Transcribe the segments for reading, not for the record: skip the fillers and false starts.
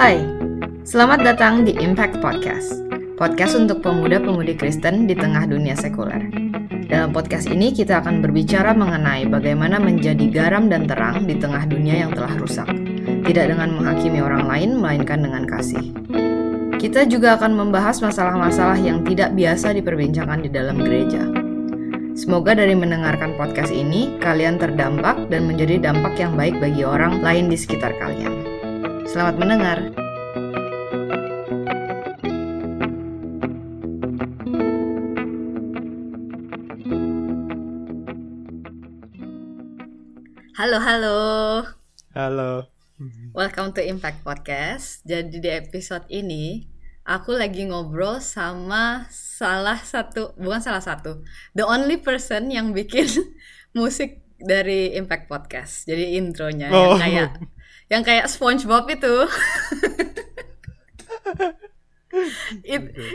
Hai, selamat datang di Impact Podcast. Podcast untuk pemuda-pemudi Kristen di tengah dunia sekuler. Dalam podcast ini kita akan berbicara mengenai bagaimana menjadi garam dan terang di tengah dunia yang telah rusak. Tidak dengan menghakimi orang lain, melainkan dengan kasih. Kita juga akan membahas masalah-masalah yang tidak biasa diperbincangkan di dalam gereja. Semoga dari mendengarkan podcast ini, kalian terdampak dan menjadi dampak yang baik bagi orang lain di sekitar kalian. Selamat mendengar. Halo. Halo. Welcome to Impact Podcast. Jadi di episode ini, aku lagi ngobrol sama the only person yang bikin musik dari Impact Podcast. Jadi intronya yang kayak SpongeBob itu.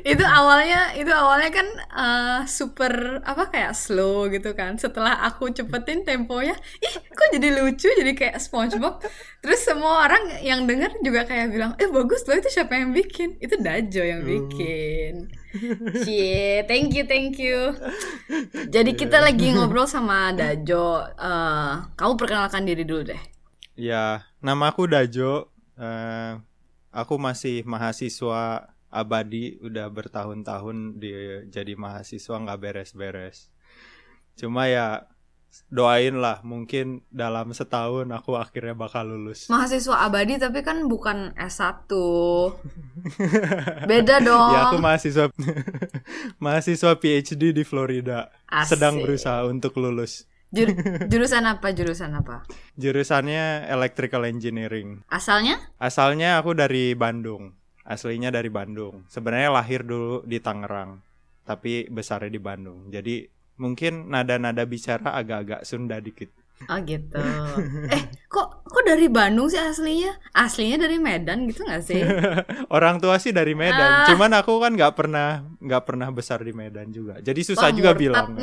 Itu awalnya kan super slow gitu kan. Setelah aku cepetin temponya, kok jadi lucu, jadi kayak SpongeBob. Terus semua orang yang denger juga kayak bilang, bagus loh, itu siapa yang bikin? Itu Dajo yang bikin. Cie, thank you. Jadi kita lagi ngobrol sama Dajo. Kamu perkenalkan diri dulu deh. Ya, nama aku Dajo. Aku masih mahasiswa abadi, udah bertahun-tahun jadi mahasiswa nggak beres-beres. Cuma ya doain lah, mungkin dalam setahun aku akhirnya bakal lulus. Mahasiswa abadi tapi kan bukan S1. Beda dong. Ya, aku mahasiswa PhD di Florida. Asik. Sedang berusaha untuk lulus. Jurusannya apa? Jurusannya Electrical Engineering. Asalnya? Asalnya aku dari Bandung. Aslinya dari Bandung. Sebenarnya lahir dulu di Tangerang, tapi besarnya di Bandung. Jadi mungkin nada-nada bicara agak-agak Sunda dikit. Oh gitu. Kok dari Bandung sih aslinya? Aslinya dari Medan gitu nggak sih? Orang tua sih dari Medan. Cuman aku kan nggak pernah besar di Medan juga. Jadi susah juga bilang.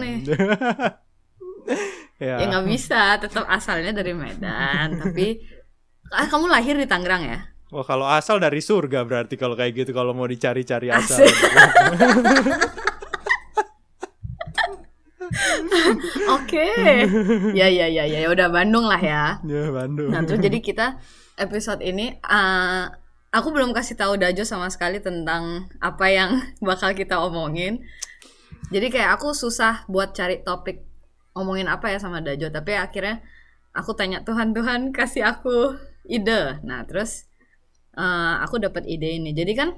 Ya nggak bisa, tetap asalnya dari Medan. Tapi kamu lahir di Tangerang ya? Wah, kalau asal dari surga berarti kalau kayak gitu, kalau mau dicari-cari asal. Oke. Ya udah Bandung lah ya. Ya Bandung. Nah terus jadi kita episode ini aku belum kasih tahu Dajo sama sekali tentang apa yang bakal kita omongin. Jadi kayak aku susah buat cari topik omongin apa ya sama Dajo, tapi akhirnya aku tanya Tuhan kasih aku ide. Nah terus aku dapat ide ini. Jadi kan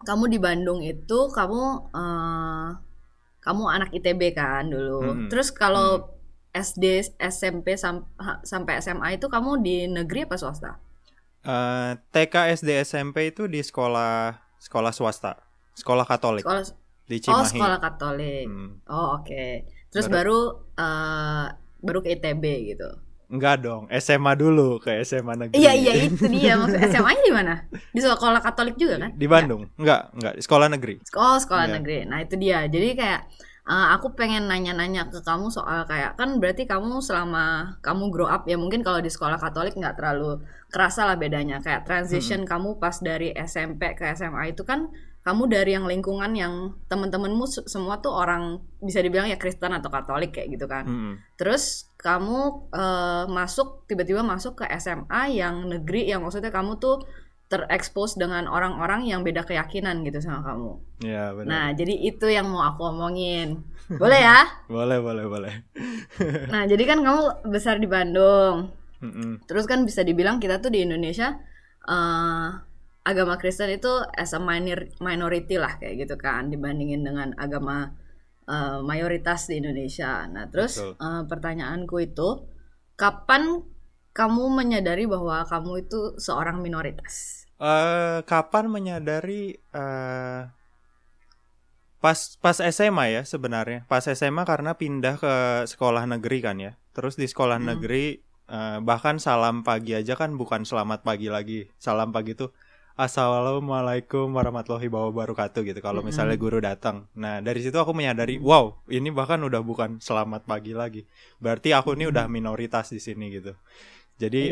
kamu di Bandung itu kamu anak ITB kan dulu. Terus kalau SD, SMP sampai SMA itu kamu di negeri apa swasta? TK, SD, SMP itu di sekolah swasta, sekolah Katolik. Di Cimahi. Oh sekolah Katolik. Oh oke. Okay. Terus baru ke ITB gitu. Enggak dong, SMA dulu, ke SMA negeri. Iya itu dia maksud. SMA-nya di mana? Di sekolah Katolik juga kan? Di Bandung. Enggak, sekolah negeri. Sekolah negeri. Nah, itu dia. Jadi kayak aku pengen nanya-nanya ke kamu soal kayak, kan berarti kamu selama kamu grow up ya, mungkin kalau di sekolah Katolik enggak terlalu kerasa lah bedanya. Kayak transition kamu pas dari SMP ke SMA itu kan kamu dari yang lingkungan yang teman-temanmu semua tuh orang bisa dibilang ya Kristen atau Katolik kayak gitu kan. Terus kamu tiba-tiba masuk ke SMA yang negeri, yang maksudnya kamu tuh terekspos dengan orang-orang yang beda keyakinan gitu sama kamu. Iya benar. Nah jadi itu yang mau aku omongin. Boleh ya? boleh. Nah jadi kan kamu besar di Bandung. Terus kan bisa dibilang kita tuh di Indonesia agama Kristen itu as a minority lah kayak gitu kan, dibandingin dengan agama mayoritas di Indonesia. Nah terus pertanyaanku itu, kapan kamu menyadari bahwa kamu itu seorang minoritas? Kapan menyadari? Pas SMA ya sebenarnya. Pas SMA karena pindah ke sekolah negeri kan ya. Terus di sekolah negeri bahkan salam pagi aja kan bukan selamat pagi lagi. Salam pagi tuh Assalamualaikum warahmatullahi wabarakatuh gitu kalau misalnya guru datang. Nah dari situ aku menyadari, wow ini bahkan udah bukan selamat pagi lagi. Berarti aku ini udah minoritas di sini gitu. Jadi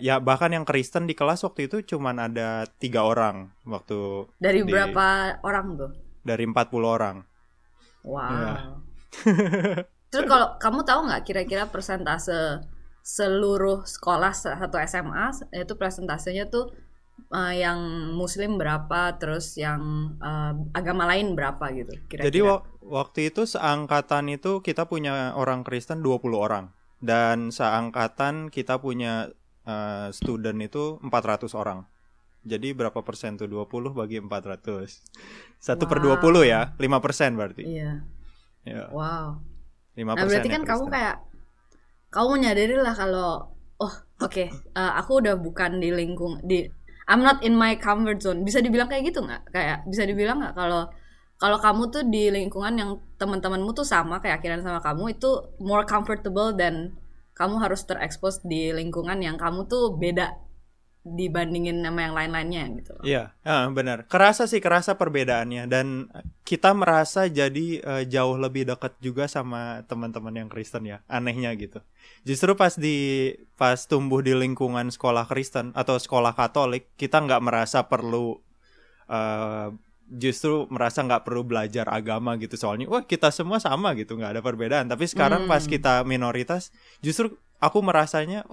ya bahkan yang Kristen di kelas waktu itu cuman ada 3 orang waktu. Dari berapa orang tuh? Dari 40 orang. Wow. Ya. Terus kalau kamu tahu nggak kira-kira persentase seluruh sekolah satu SMA itu persentasenya tuh yang Muslim berapa, terus yang agama lain berapa gitu kira-kira? Jadi waktu itu seangkatan itu kita punya orang Kristen 20 orang. Dan seangkatan kita punya student itu 400 orang. Jadi berapa persen tuh? 20 bagi 400. 1 per 20 ya, 5% berarti. Iya. Yeah. Wow. 5% nah berarti kan Kristen. Kamu kayak, kamu menyadari lah kalau, aku udah bukan di lingkung, I'm not in my comfort zone. Bisa dibilang kayak gitu nggak? Kayak bisa dibilang nggak kalau kamu tuh di lingkungan yang teman-temanmu tuh sama keyakinan sama kamu itu more comfortable dan kamu harus terekspos di lingkungan yang kamu tuh beda dibandingin sama yang lain-lainnya gitu. Iya, benar. Kerasa perbedaannya dan kita merasa jadi jauh lebih dekat juga sama teman-teman yang Kristen ya. Anehnya gitu. Justru pas tumbuh di lingkungan sekolah Kristen atau sekolah Katolik, kita nggak merasa perlu justru merasa nggak perlu belajar agama gitu soalnya wah kita semua sama gitu nggak ada perbedaan. Tapi sekarang pas kita minoritas justru aku merasanya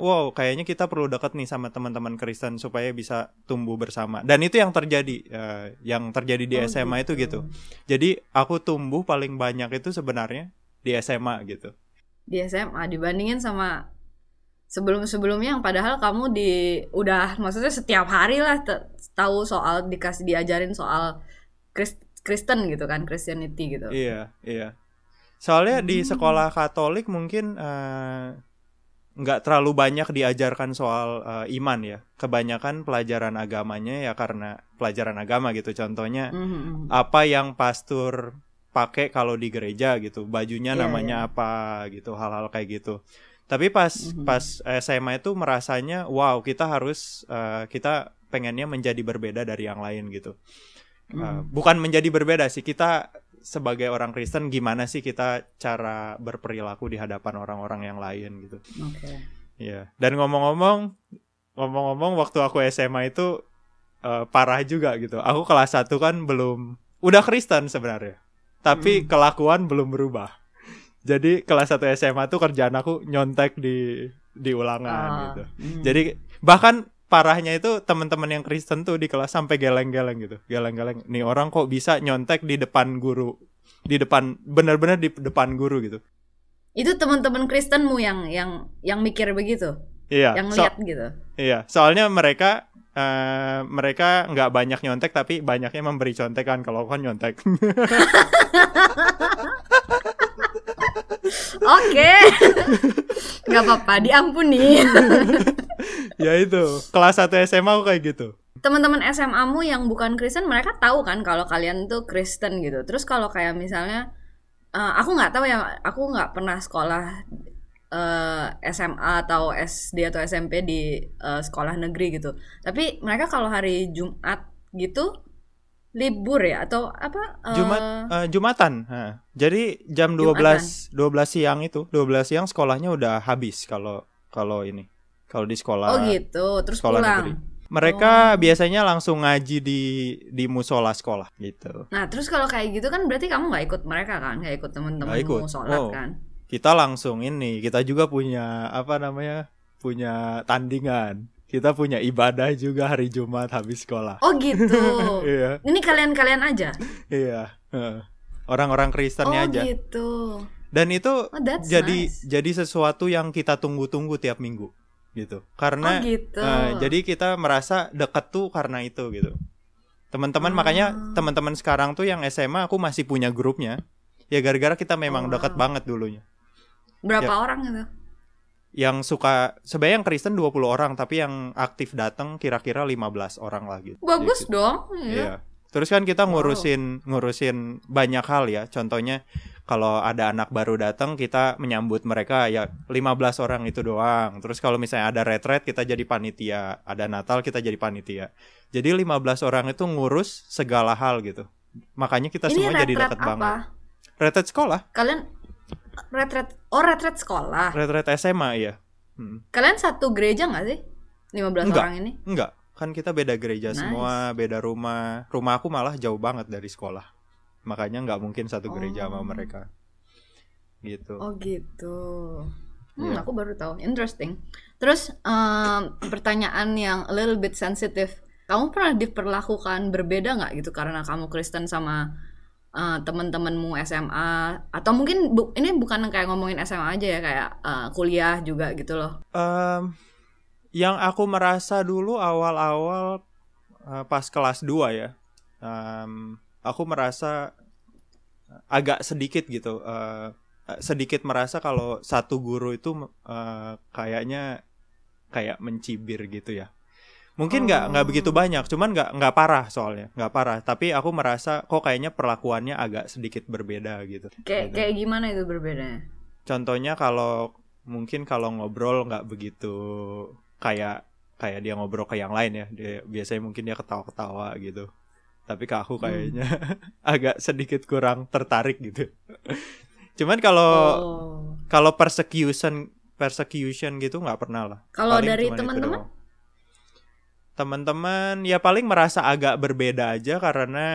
wow kayaknya kita perlu dekat nih sama teman-teman Kristen supaya bisa tumbuh bersama. Dan itu yang terjadi di SMA gitu. Jadi aku tumbuh paling banyak itu sebenarnya di SMA gitu. Di SMA dibandingin sama sebelum-sebelumnya yang padahal kamu maksudnya setiap hari lah tahu soal diajarin soal Kristen gitu kan, Christianity gitu. Iya. Soalnya di sekolah Katolik mungkin nggak terlalu banyak diajarkan soal iman ya. Kebanyakan pelajaran agamanya ya karena pelajaran agama gitu. Contohnya apa yang pastor pakai kalau di gereja gitu, bajunya namanya apa gitu, hal-hal kayak gitu. Tapi pas SMA itu merasanya wow kita harus kita pengennya menjadi berbeda dari yang lain gitu. Bukan menjadi berbeda sih, kita sebagai orang Kristen gimana sih kita cara berperilaku di hadapan orang-orang yang lain gitu. Okay. Yeah. Dan ngomong-ngomong waktu aku SMA itu parah juga gitu. Aku kelas 1 kan udah Kristen sebenarnya, tapi kelakuan belum berubah. Jadi kelas 1 SMA tuh kerjaan aku nyontek di ulangan gitu. Jadi bahkan parahnya itu teman-teman yang Kristen tuh di kelas sampai geleng-geleng gitu. Geleng-geleng, nih orang kok bisa nyontek di depan guru. Benar-benar di depan guru gitu. Itu teman-teman Kristenmu yang mikir begitu. Iya. Yang lihat gitu. Iya, soalnya mereka nggak banyak nyontek tapi banyaknya memberi contekan kalau kan nyontek. Oke. Gak apa-apa, diampuni. Ya itu, kelas 1 SMA aku kayak gitu. Teman-teman SMA-mu yang bukan Kristen, mereka tahu kan kalau kalian tuh Kristen gitu. Terus kalau kayak misalnya aku gak tahu ya, aku gak pernah sekolah SMA atau SD atau SMP di sekolah negeri gitu. Tapi mereka kalau hari Jumat gitu libur ya atau apa? Jumatan. Nah, jadi jam 12 siang itu, 12 siang sekolahnya udah habis kalau ini. Kalau di sekolah. Oh gitu, terus sekolah pulang. Negeri. Mereka biasanya langsung ngaji di musola sekolah gitu. Nah, terus kalau kayak gitu kan berarti kamu enggak ikut mereka kan? Enggak ikut teman-teman musola kan. Kita langsung ini, kita juga punya punya tandingan. Kita punya ibadah juga hari Jumat habis sekolah. Oh gitu. Iya. Ini kalian-kalian aja? Iya. Orang-orang Kristennya aja. Oh gitu. Dan itu jadi sesuatu yang kita tunggu-tunggu tiap minggu gitu. Karena jadi kita merasa dekat tuh karena itu gitu. Teman-teman makanya teman-teman sekarang tuh yang SMA aku masih punya grupnya. Ya gara-gara kita memang dekat banget dulunya. Berapa orang gitu? Yang suka, sebenarnya yang Kristen 20 orang, tapi yang aktif datang kira-kira 15 orang lah gitu. Bagus gitu. Dong. Iya. Terus kan kita ngurusin banyak hal ya. Contohnya kalau ada anak baru datang kita menyambut mereka ya 15 orang itu doang. Terus kalau misalnya ada retret kita jadi panitia, ada Natal kita jadi panitia. Jadi 15 orang itu ngurus segala hal gitu. Makanya kita ini semua jadi dekat banget. Retret sekolah? Kalian Retret sekolah. Retret SMA ya. Kalian satu gereja gak sih? 15 enggak, orang ini? Enggak, kan kita beda gereja semua, beda rumah. Rumah aku malah jauh banget dari sekolah. Makanya gak mungkin satu gereja sama mereka. Gitu. Oh gitu. Aku baru tahu. Interesting. Terus pertanyaan yang a little bit sensitive. Kamu pernah diperlakukan berbeda gak gitu karena kamu Kristen sama teman-temanmu SMA? Atau mungkin ini bukan kayak ngomongin SMA aja ya, kayak kuliah juga gitu loh. Yang aku merasa dulu awal-awal pas kelas 2 ya, aku merasa agak sedikit gitu, sedikit merasa kalau satu guru itu kayaknya kayak mencibir gitu ya. Mungkin nggak begitu banyak, cuman nggak parah soalnya, nggak parah. Tapi aku merasa kok kayaknya perlakuannya agak sedikit berbeda gitu. Kayak gimana itu berbedanya? Contohnya kalau mungkin kalau ngobrol nggak begitu kayak dia ngobrol ke yang lain ya. Dia, biasanya mungkin dia ketawa-ketawa gitu. Tapi ke aku kayaknya agak sedikit kurang tertarik gitu. Cuman kalau persecution gitu nggak pernah lah. Kalau dari teman-teman ya paling merasa agak berbeda aja karena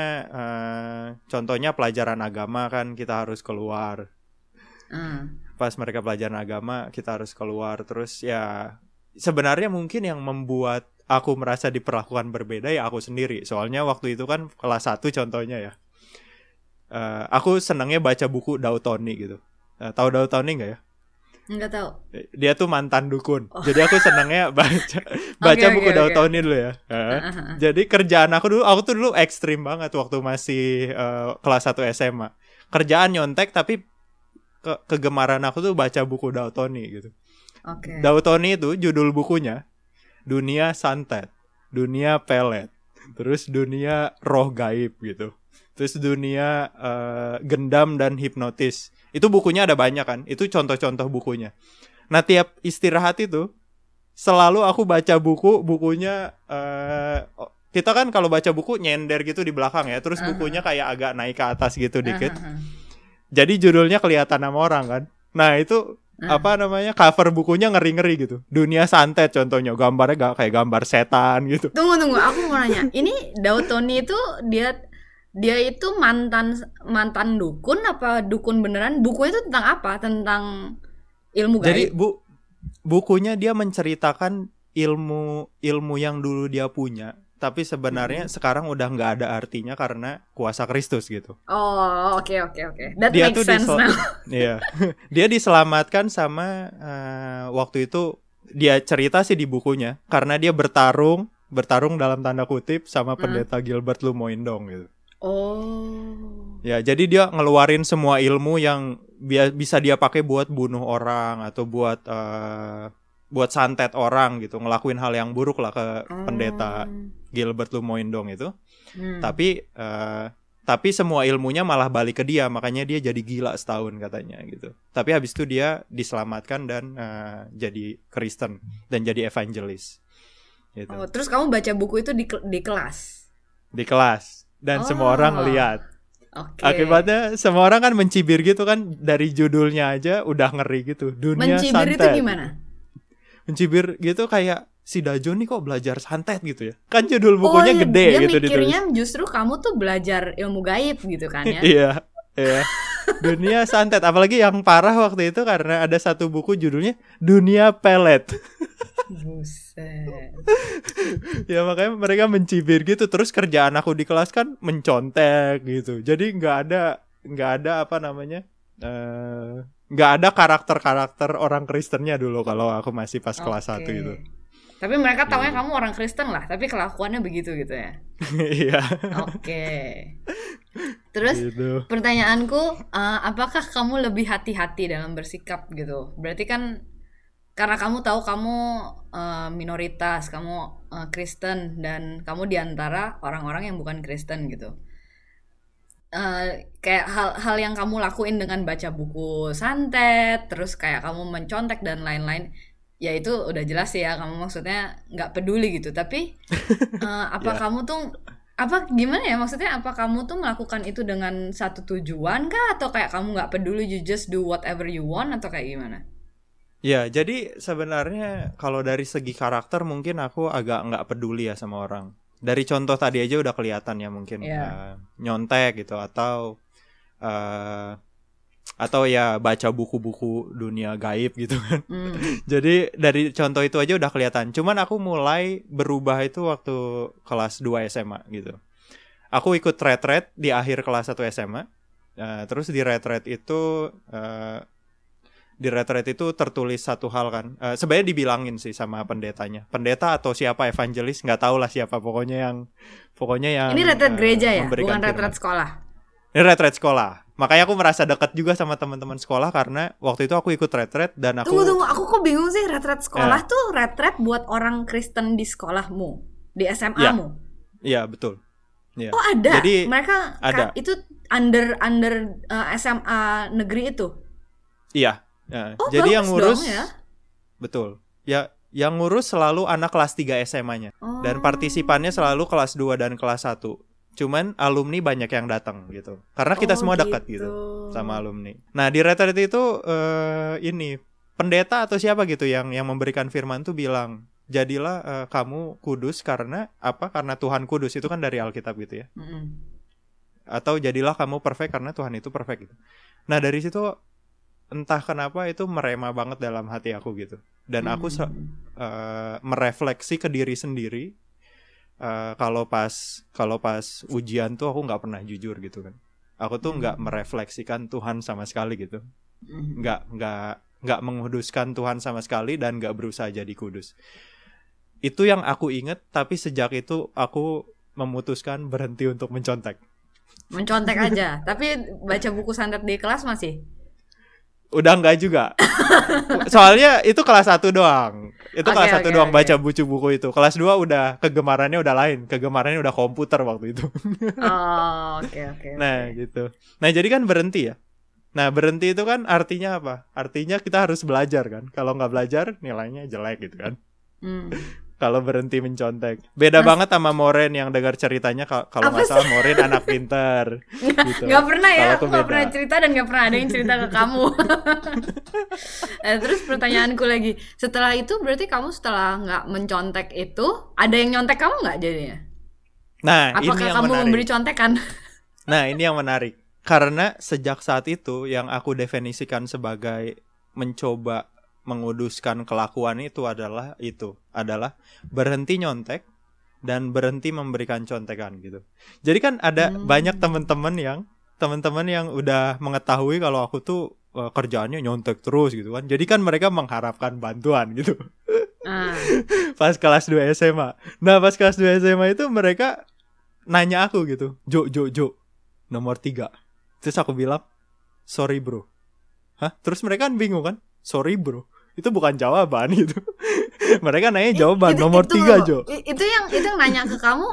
contohnya pelajaran agama kan kita harus keluar. Pas mereka pelajaran agama kita harus keluar. Terus ya sebenarnya mungkin yang membuat aku merasa diperlakukan berbeda ya aku sendiri. Soalnya waktu itu kan kelas 1 contohnya ya, aku senangnya baca buku Daud Tony gitu. Tahu Daud Tony gak ya? Enggak tahu. Dia tuh mantan dukun. Jadi aku senangnya baca buku Daud Tony dulu ya. Jadi kerjaan aku tuh dulu ekstrim banget waktu masih kelas 1 SMA. Kerjaan nyontek tapi kegemaran aku tuh baca buku Daud Tony gitu. Oke. Daud Tony itu judul bukunya Dunia Santet, Dunia Pelet, terus Dunia Roh Gaib gitu. Terus Dunia Gendam dan Hipnotis. Itu bukunya ada banyak kan, itu contoh-contoh bukunya. Nah tiap istirahat itu selalu aku baca bukunya. Kita kan kalau baca buku nyender gitu di belakang ya, terus bukunya kayak agak naik ke atas gitu dikit. Jadi judulnya kelihatan sama orang kan. Nah itu apa namanya, cover bukunya ngeri-ngeri gitu. Dunia Santet contohnya, gambarnya kayak gambar setan gitu. Tunggu, aku mau nanya. Ini Daud Tony itu dia itu mantan dukun apa dukun beneran? Bukunya itu tentang apa? Tentang ilmu gaib. Jadi bukunya dia menceritakan ilmu yang dulu dia punya, tapi sebenarnya sekarang udah nggak ada artinya karena kuasa Kristus gitu. Oh oke. That dia makes sense now. Iya, dia diselamatkan sama waktu itu dia cerita sih di bukunya karena dia bertarung dalam tanda kutip sama pendeta Gilbert Lumoindong gitu. Oh. Ya, jadi dia ngeluarin semua ilmu yang bisa dia pakai buat bunuh orang atau buat santet orang gitu, ngelakuin hal yang buruk lah ke pendeta Gilbert Lumoindong itu. Tapi semua ilmunya malah balik ke dia, makanya dia jadi gila setahun katanya gitu. Tapi habis itu dia diselamatkan dan jadi Kristen dan jadi evangelis. Gitu. Oh, terus kamu baca buku itu di kelas? Di kelas. Dan semua orang lihat. Akibatnya semua orang kan mencibir gitu kan. Dari judulnya aja udah ngeri gitu. Dunia mencibir santet. Mencibir itu gimana? Mencibir gitu kayak si Dajo nih kok belajar santet gitu ya. Kan judul bukunya gede gitu. Dia mikirnya ditulis. Justru kamu tuh belajar ilmu gaib gitu kan ya. Iya. Dunia Santet. Apalagi yang parah waktu itu karena ada satu buku judulnya Dunia Pelet. Buset. Ya makanya mereka mencibir gitu. Terus kerjaan aku di kelas kan mencontek gitu. Jadi nggak ada apa namanya, nggak ada karakter orang Kristennya dulu kalau aku masih pas kelas 1 gitu. Tapi mereka taunya kamu orang Kristen lah, tapi kelakuannya begitu gitu ya. Iya. Oke. Terus gitu. Pertanyaanku, apakah kamu lebih hati-hati dalam bersikap gitu? Berarti kan karena kamu tahu kamu minoritas, kamu Kristen, dan kamu diantara orang-orang yang bukan Kristen gitu. Kayak hal-hal yang kamu lakuin dengan baca buku santet, terus kayak kamu mencontek dan lain-lain, ya itu udah jelas ya kamu maksudnya nggak peduli gitu. Tapi apa kamu tuh Apa gimana ya maksudnya, apa kamu tuh melakukan itu dengan satu tujuan kah, atau kayak kamu nggak peduli, you just do whatever you want, atau kayak gimana? Ya jadi sebenarnya kalau dari segi karakter mungkin aku agak nggak peduli ya sama orang. Dari contoh tadi aja udah kelihatan ya mungkin nyontek gitu, atau ya baca buku-buku dunia gaib gitu kan. Jadi dari contoh itu aja udah kelihatan. Cuman aku mulai berubah itu waktu kelas 2 SMA gitu. Aku ikut retret di akhir kelas 1 SMA. Terus di retret itu tertulis satu hal kan. Sebenarnya dibilangin sih sama pendetanya. Pendeta atau siapa, evangelis, nggak tahu lah siapa. Pokoknya yang ini retret gereja ya, bukan retret sekolah. Ini retret sekolah. Makanya aku merasa dekat juga sama teman-teman sekolah karena waktu itu aku ikut retret dan aku... Tunggu, aku kok bingung sih, retret sekolah tuh retret buat orang Kristen di sekolahmu? Di SMA-mu? Iya, betul. Ya. Oh, ada? Jadi, mereka ada. Itu under SMA negeri itu? Iya. Oh, jadi yang ngurus dong ya? Betul. Ya, yang ngurus selalu anak kelas 3 SMA-nya. Oh. Dan partisipannya selalu kelas 2 dan kelas 1. Cuman alumni banyak yang datang gitu. Karena kita semua dekat gitu sama alumni. Nah, di retret itu ini pendeta atau siapa gitu yang memberikan firman tuh bilang, "Jadilah kamu kudus karena apa? Karena Tuhan kudus." Itu kan dari Alkitab gitu ya. Mm-hmm. Atau jadilah kamu perfect karena Tuhan itu perfect gitu. Nah, dari situ entah kenapa itu merema banget dalam hati aku gitu. Dan aku merefleksi ke diri sendiri. Kalau pas ujian tuh aku nggak pernah jujur gitu kan, aku tuh nggak merefleksikan Tuhan sama sekali gitu, nggak menguduskan Tuhan sama sekali dan nggak berusaha jadi kudus. Itu yang aku inget, tapi sejak itu aku memutuskan berhenti untuk mencontek aja. Tapi baca buku santet di kelas masih? Udah enggak juga. Soalnya itu kelas 1 doang. Itu kelas 1 doang baca buku itu. Kelas 2 udah kegemarannya udah lain. Kegemarannya udah komputer waktu itu. Oke. Nah, gitu. Nah, jadi kan berhenti ya. Nah, berhenti itu kan artinya apa? Artinya kita harus belajar kan. Kalau enggak belajar nilainya jelek gitu kan. Kalau berhenti mencontek. Beda banget sama Moren yang dengar ceritanya. Kalau nggak salah Moren anak pintar. Gitu. Nggak pernah ya, aku nggak pernah cerita dan nggak pernah ada yang cerita ke kamu. Terus pertanyaanku lagi, setelah itu berarti kamu setelah nggak mencontek itu, ada yang nyontek kamu nggak jadinya? Nah, apakah ini yang kamu menarik. Memberi contekan? Nah, ini yang menarik. Karena sejak saat itu yang aku definisikan sebagai mencoba menguduskan kelakuan itu adalah berhenti nyontek dan berhenti memberikan contekan gitu. Jadi kan ada banyak teman-teman yang udah mengetahui kalau aku tuh kerjaannya nyontek terus gitu kan. Jadi kan mereka mengharapkan bantuan gitu. Pas kelas 2 SMA. Nah, pas kelas 2 SMA itu mereka nanya aku gitu. Jo, nomor 3. Terus aku bilang, "Sorry, bro." Hah? Terus mereka kan bingung kan? Sorry, bro. Itu bukan jawaban gitu. Mereka nanya jawaban nomor 3, Jo. Itu yang nanya ke kamu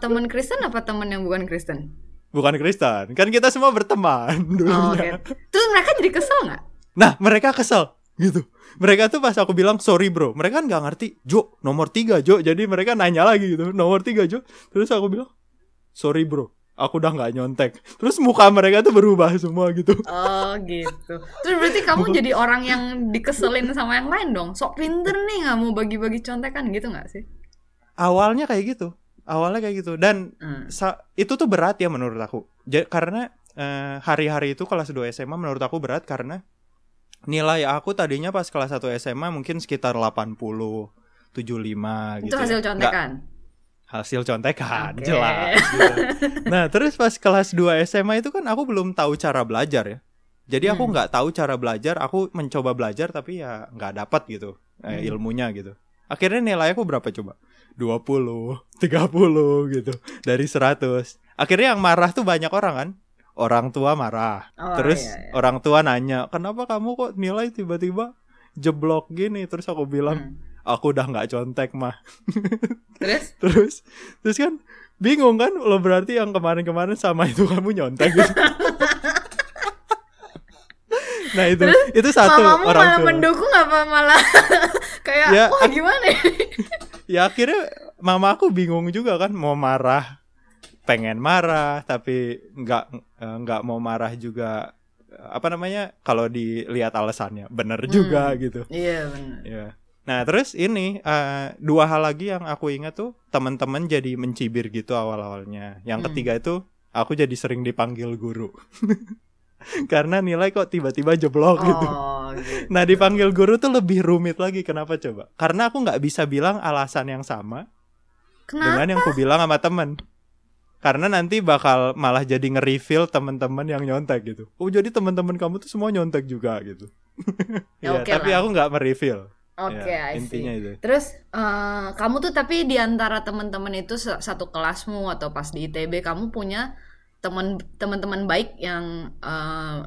teman Kristen apa teman yang bukan Kristen? Bukan Kristen. Kan kita semua berteman dulunya. Oh, okay. Terus mereka jadi kesel gak? Nah, mereka kesel gitu. Mereka tuh pas aku bilang sorry, bro, mereka kan gak ngerti. Jo, nomor 3, Jo. Jadi mereka nanya lagi gitu. Nomor 3, Jo. Terus aku bilang sorry, bro, aku udah gak nyontek. Terus muka mereka tuh berubah semua gitu. Oh gitu. Terus berarti kamu jadi orang yang dikeselin sama yang lain dong. Sok pinter nih, gak mau bagi-bagi contekan gitu gak sih? Awalnya kayak gitu. Dan itu tuh berat ya menurut aku. Karena hari-hari itu kelas 2 SMA menurut aku berat. Karena nilai aku tadinya pas kelas 1 SMA mungkin sekitar 80, 75 gitu. Itu hasil contekan? Hasil contekan, jelas gitu. Nah, terus pas kelas 2 SMA itu kan aku belum tahu cara belajar ya. Jadi aku gak tahu cara belajar. Aku mencoba belajar tapi ya gak dapat gitu ilmunya gitu. Akhirnya nilai aku berapa coba? 20, 30 gitu. Dari 100. Akhirnya yang marah tuh banyak orang kan. Orang tua marah. Orang tua nanya, "Kenapa kamu kok nilai tiba-tiba jeblok gini?" Terus aku bilang, "Aku udah nggak contek mah." Terus kan bingung kan, lo berarti yang kemarin-kemarin sama itu kamu nyontek gitu. Nah itu terus, itu satu orang tua. Malah mendukung apa malah kayak ya, wah gimana? Ya akhirnya mama aku bingung juga kan, mau marah pengen marah tapi nggak mau marah juga, apa namanya, kalau dilihat alasannya bener juga gitu. Iya bener. Ya. Nah terus ini dua hal lagi yang aku ingat tuh, teman-teman jadi mencibir gitu awal-awalnya. Yang ketiga itu aku jadi sering dipanggil guru karena nilai kok tiba-tiba jeblok gitu. Nah dipanggil guru tuh lebih rumit lagi. Kenapa coba? Karena aku nggak bisa bilang alasan yang sama dengan yang aku bilang sama temen, karena nanti bakal malah jadi nge-reveal teman-teman yang nyontek gitu. Oh jadi teman-teman kamu tuh semua nyontek juga gitu. Ya, okay tapi lah. Aku nggak mereveal. Oke, ya, intinya itu. Terus kamu tuh tapi di antara teman-teman itu satu kelasmu atau pas di ITB kamu punya teman-teman baik yang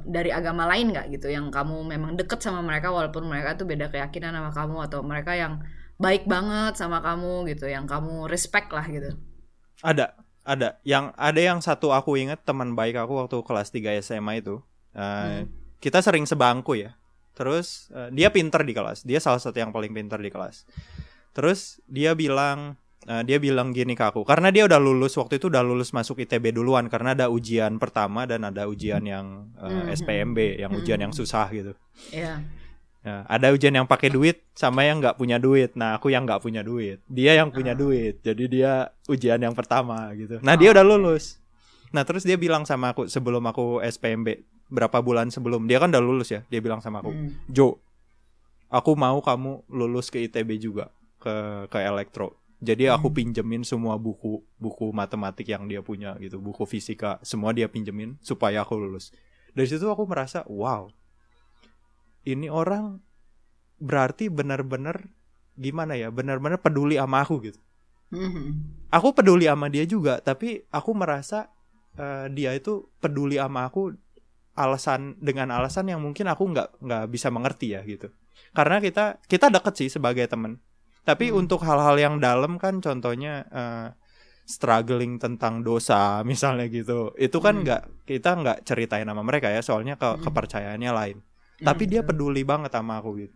dari agama lain nggak gitu? Yang kamu memang deket sama mereka walaupun mereka tuh beda keyakinan sama kamu, atau mereka yang baik banget sama kamu gitu, yang kamu respect lah gitu? Ada yang satu aku inget, teman baik aku waktu kelas 3 SMA itu. Kita sering sebangku ya. Terus dia pinter di kelas. Dia salah satu yang paling pinter di kelas. Terus dia bilang gini ke aku, karena dia udah lulus. Waktu itu udah lulus masuk ITB duluan, karena ada ujian pertama dan ada ujian yang SPMB, yang ujian yang susah gitu. Iya. Nah, ada ujian yang pakai duit sama yang nggak punya duit. Nah aku yang nggak punya duit, dia yang punya duit, jadi dia ujian yang pertama gitu. Nah dia udah lulus. Nah terus dia bilang sama aku sebelum aku SPMB, berapa bulan sebelum, dia kan udah lulus ya, dia bilang sama aku, Jo, aku mau kamu lulus ke ITB juga, ke elektro. Jadi aku pinjemin semua buku matematik yang dia punya gitu, buku fisika, semua dia pinjemin supaya aku lulus. Dari situ aku merasa wow, ini orang berarti benar-benar gimana ya, benar-benar peduli sama aku gitu. Aku peduli sama dia juga, tapi aku merasa dia itu peduli sama aku dengan alasan yang mungkin aku nggak bisa mengerti ya gitu. Karena kita deket sih sebagai teman. Tapi untuk hal-hal yang dalam kan, contohnya struggling tentang dosa misalnya gitu, itu kan kita nggak ceritain sama mereka ya, soalnya kepercayaannya lain. Tapi dia peduli banget sama aku gitu.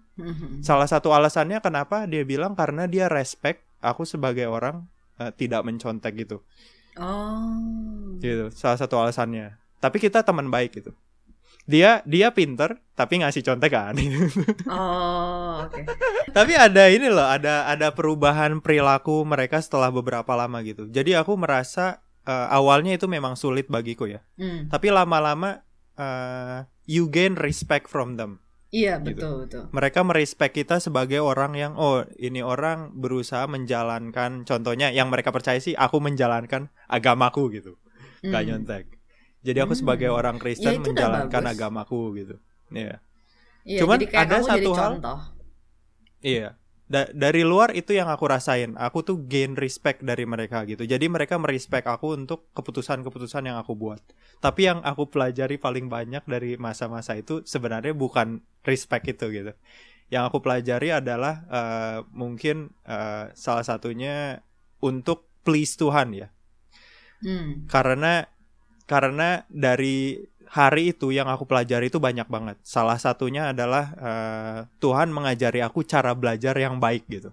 Salah satu alasannya kenapa dia bilang, karena dia respect aku sebagai orang tidak mencontek gitu. Oh. Gitu, salah satu alasannya. Tapi kita teman baik gitu. Dia pinter tapi ngasih contekan. Oh, oke. Okay. Tapi ada ini loh, ada perubahan perilaku mereka setelah beberapa lama gitu. Jadi aku merasa awalnya itu memang sulit bagiku ya. Tapi lama-lama you gain respect from them. Iya gitu. Betul. Mereka merespek kita sebagai orang yang, oh ini orang berusaha menjalankan, contohnya yang mereka percaya sih, aku menjalankan agamaku gitu, gak nyontek. Jadi aku sebagai orang Kristen ya, menjalankan agamaku gitu. Iya. Ya, cuman ada satu hal. Contoh. Iya. Dari luar itu yang aku rasain. Aku tuh gain respect dari mereka gitu. Jadi mereka merespek aku untuk keputusan-keputusan yang aku buat. Tapi yang aku pelajari paling banyak dari masa-masa itu sebenarnya bukan respect itu gitu. Yang aku pelajari adalah mungkin salah satunya untuk please Tuhan ya. Karena dari hari itu yang aku pelajari itu banyak banget. Salah satunya adalah Tuhan mengajari aku cara belajar yang baik gitu.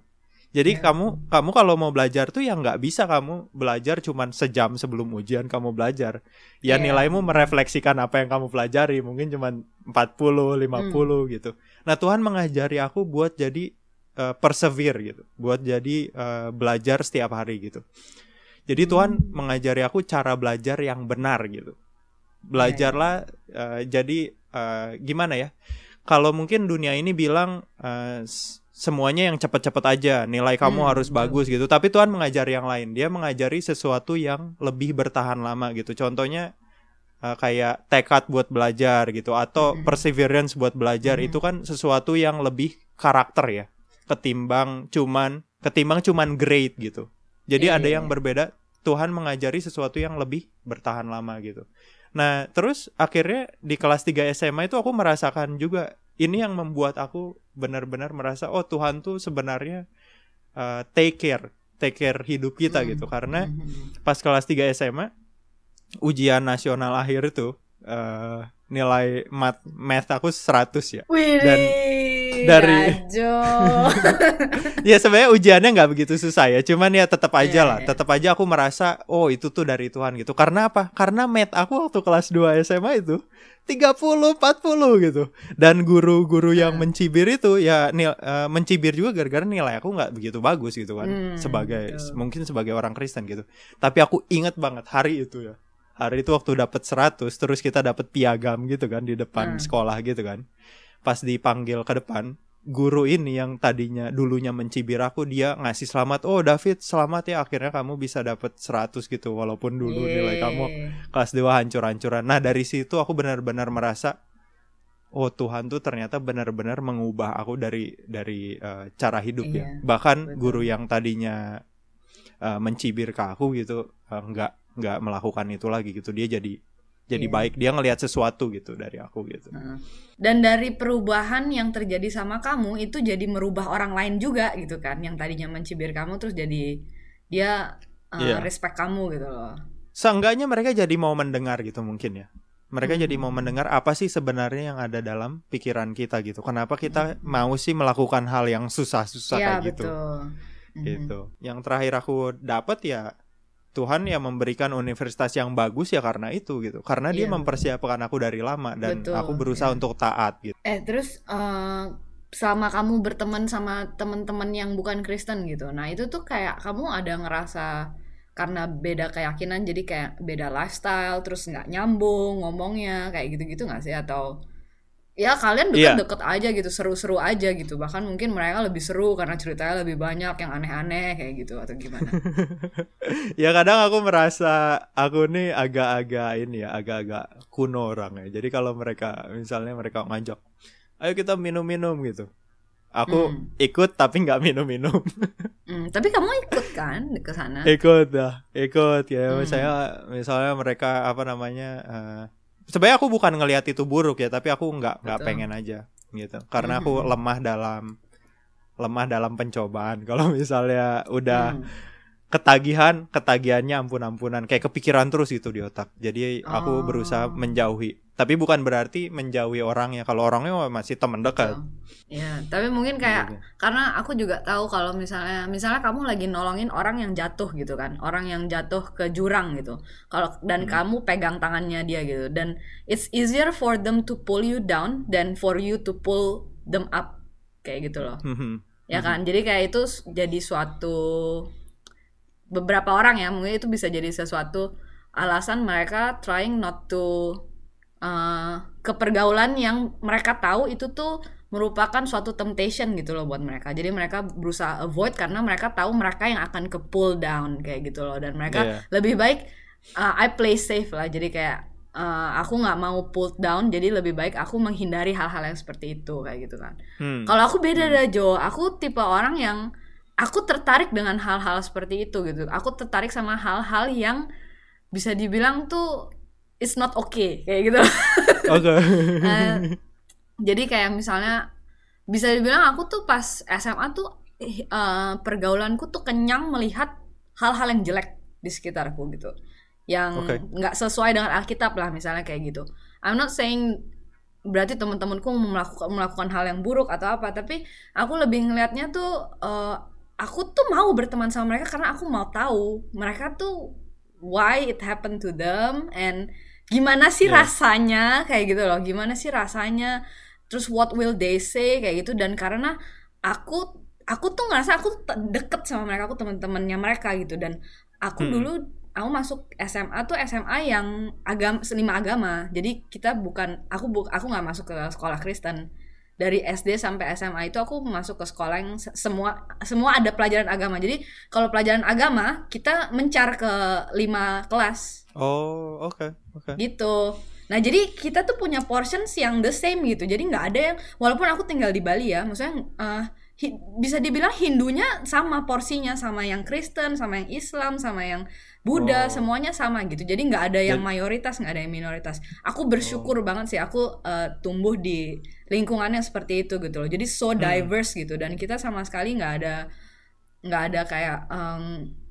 Jadi kamu kalau mau belajar tuh ya nggak bisa kamu belajar cuman sejam sebelum ujian kamu belajar. Ya nilaimu merefleksikan apa yang kamu pelajari, mungkin cuman 40, 50 gitu. Nah Tuhan mengajari aku buat jadi persevere gitu, buat jadi belajar setiap hari gitu. Jadi Tuhan mengajari aku cara belajar yang benar gitu. Belajarlah gimana ya? Kalau mungkin dunia ini bilang semuanya yang cepat-cepat aja, nilai kamu harus bagus gitu. Tapi Tuhan mengajari yang lain. Dia mengajari sesuatu yang lebih bertahan lama gitu. Contohnya kayak tekad buat belajar gitu, atau perseverance buat belajar. Itu kan sesuatu yang lebih karakter ya, ketimbang cuman grade gitu. Jadi ada yang berbeda, Tuhan mengajari sesuatu yang lebih bertahan lama gitu. Nah, terus akhirnya di kelas 3 SMA itu aku merasakan juga, ini yang membuat aku benar-benar merasa, oh Tuhan tuh sebenarnya take care hidup kita gitu. Karena pas kelas 3 SMA, ujian nasional akhir itu, nilai math aku 100 ya. Wih. Dan dari Dajo. Ya sebenarnya ujiannya nggak begitu susah ya, cuman ya tetap aja lah, tetap aja aku merasa oh itu tuh dari Tuhan gitu. Karena apa? Karena math aku waktu kelas 2 SMA itu 30-40 gitu. Dan guru-guru yang mencibir itu ya mencibir juga gara-gara nilai aku gak begitu bagus gitu kan, sebagai mungkin sebagai orang Kristen gitu. Tapi aku inget banget hari itu ya. Hari itu waktu dapet 100 terus kita dapet piagam gitu kan di depan sekolah gitu kan. Pas dipanggil ke depan, guru ini yang tadinya dulunya mencibir aku, dia ngasih selamat. Oh David, selamat ya, akhirnya kamu bisa dapet 100 gitu, walaupun dulu nilai kamu kelas 2 hancur-hancuran. Nah dari situ aku benar-benar merasa oh Tuhan tuh ternyata benar-benar mengubah aku dari cara hidup ya. Bahkan guru yang tadinya mencibir ke aku gitu nggak melakukan itu lagi gitu. Dia jadi baik, dia ngelihat sesuatu gitu dari aku gitu. Dan dari perubahan yang terjadi sama kamu itu jadi merubah orang lain juga gitu kan, yang tadinya mencibir kamu terus jadi dia respect kamu gitu loh. Seenggaknya mereka jadi mau mendengar gitu mungkin ya. Mereka jadi mau mendengar apa sih sebenarnya yang ada dalam pikiran kita gitu. Kenapa kita mau sih melakukan hal yang susah-susah kayak gitu. Gitu. Yang terakhir aku dapat ya, Tuhan yang memberikan universitas yang bagus ya karena itu gitu. Karena dia mempersiapkan aku dari lama dan aku berusaha untuk taat gitu. Terus selama kamu berteman sama teman-teman yang bukan Kristen gitu, nah itu tuh kayak kamu ada ngerasa karena beda keyakinan jadi kayak beda lifestyle, terus gak nyambung ngomongnya kayak gitu-gitu gak sih? Atau ya kalian deket-deket aja gitu, seru-seru aja gitu. Bahkan mungkin mereka lebih seru karena ceritanya lebih banyak yang aneh-aneh kayak gitu atau gimana. Ya kadang aku merasa aku nih agak-agak ini ya, agak-agak kuno orangnya. Jadi kalau mereka misalnya mereka ngajak, ayo kita minum-minum gitu, aku ikut tapi nggak minum-minum. Tapi kamu ikut kan ke sana? Ikut ya. Misalnya mereka apa namanya, sebenarnya aku bukan ngelihat itu buruk ya, tapi aku nggak pengen aja gitu. Karena aku lemah dalam pencobaan. Kalau misalnya udah ketagihannya ampun-ampunan, kayak kepikiran terus gitu di otak. Jadi aku berusaha menjauhi. Tapi bukan berarti menjauhi orangnya, kalau orangnya masih teman dekat. Ya, tapi mungkin kayak karena aku juga tahu kalau misalnya kamu lagi nolongin orang yang jatuh gitu kan, orang yang jatuh ke jurang gitu. Kalau dan kamu pegang tangannya dia gitu, dan it's easier for them to pull you down than for you to pull them up kayak gitu loh. Ya kan? Jadi kayak itu jadi suatu beberapa orang ya, mungkin itu bisa jadi sesuatu alasan mereka trying not to ke pergaulan yang mereka tahu itu tuh merupakan suatu temptation gitu loh buat mereka. Jadi mereka berusaha avoid karena mereka tahu mereka yang akan ke pull down kayak gitu loh. Dan mereka lebih baik I play safe lah. Jadi kayak aku gak mau pull down, jadi lebih baik aku menghindari hal-hal yang seperti itu kayak gitu kan. Kalau aku beda Dajo, aku tipe orang yang aku tertarik dengan hal-hal seperti itu gitu. Aku tertarik sama hal-hal yang bisa dibilang tuh it's not okay kayak gitu. Okay. Jadi kayak misalnya bisa dibilang aku tuh pas SMA tuh pergaulanku tuh kenyang melihat hal-hal yang jelek di sekitarku gitu, yang nggak sesuai dengan Alkitab lah misalnya kayak gitu. I'm not saying berarti teman-temanku melakukan hal yang buruk atau apa, tapi aku lebih ngelihatnya tuh aku tuh mau berteman sama mereka karena aku mau tahu mereka tuh why it happened to them and gimana sih rasanya kayak gitu loh, gimana sih rasanya, terus what will they say kayak gitu. Dan karena aku tuh ngerasa aku deket sama mereka, aku teman-temannya mereka gitu. Dan aku dulu aku masuk SMA tuh SMA yang agama, jadi kita bukan aku nggak masuk ke sekolah Kristen. Dari SD sampai SMA itu aku masuk ke sekolah yang semua ada pelajaran agama. Jadi kalau pelajaran agama kita mencar ke 5 kelas. Oh, oke. Gitu. Nah, jadi kita tuh punya portions yang the same gitu. Jadi nggak ada yang, walaupun aku tinggal di Bali ya, maksudnya bisa dibilang Hindunya sama porsinya sama yang Kristen, sama yang Islam, sama yang Buddha, semuanya sama gitu. Jadi nggak ada yang mayoritas, nggak ada yang minoritas. Aku bersyukur banget sih aku tumbuh di lingkungannya seperti itu gitu loh. Jadi so diverse gitu, dan kita sama sekali nggak ada kayak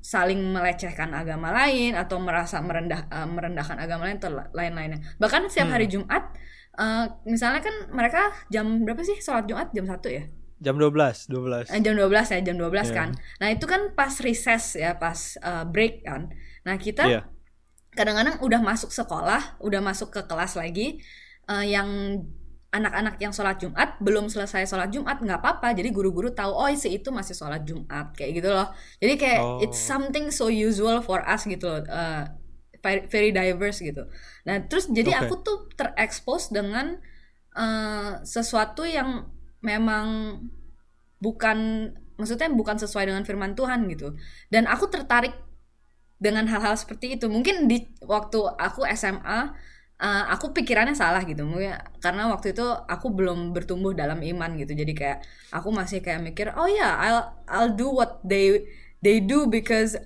saling melecehkan agama lain atau merasa merendahkan agama lain atau lain-lainnya. Bahkan setiap hari Jumat misalnya kan mereka jam berapa sih sholat Jumat? Jam 1 ya? Jam 12. Jam 12 ya, jam 12 yeah. kan. Nah, itu kan pas recess ya, pas break kan. Nah, kita yeah. kadang-kadang udah masuk sekolah, udah masuk ke kelas lagi, yang anak-anak yang sholat Jumat belum selesai sholat Jumat nggak apa-apa, jadi guru-guru tahu oh si itu masih sholat Jumat kayak gitu loh. Jadi kayak oh. it's something so usual for us gitu loh, very diverse gitu. Nah terus jadi okay. aku tuh terekspos dengan sesuatu yang memang bukan, maksudnya bukan sesuai dengan firman Tuhan gitu. Dan aku tertarik dengan hal-hal seperti itu. Mungkin di waktu aku SMA aku pikirannya salah gitu, mungkin karena waktu itu aku belum bertumbuh dalam iman gitu, jadi kayak aku masih kayak mikir oh ya yeah, I'll do what they do because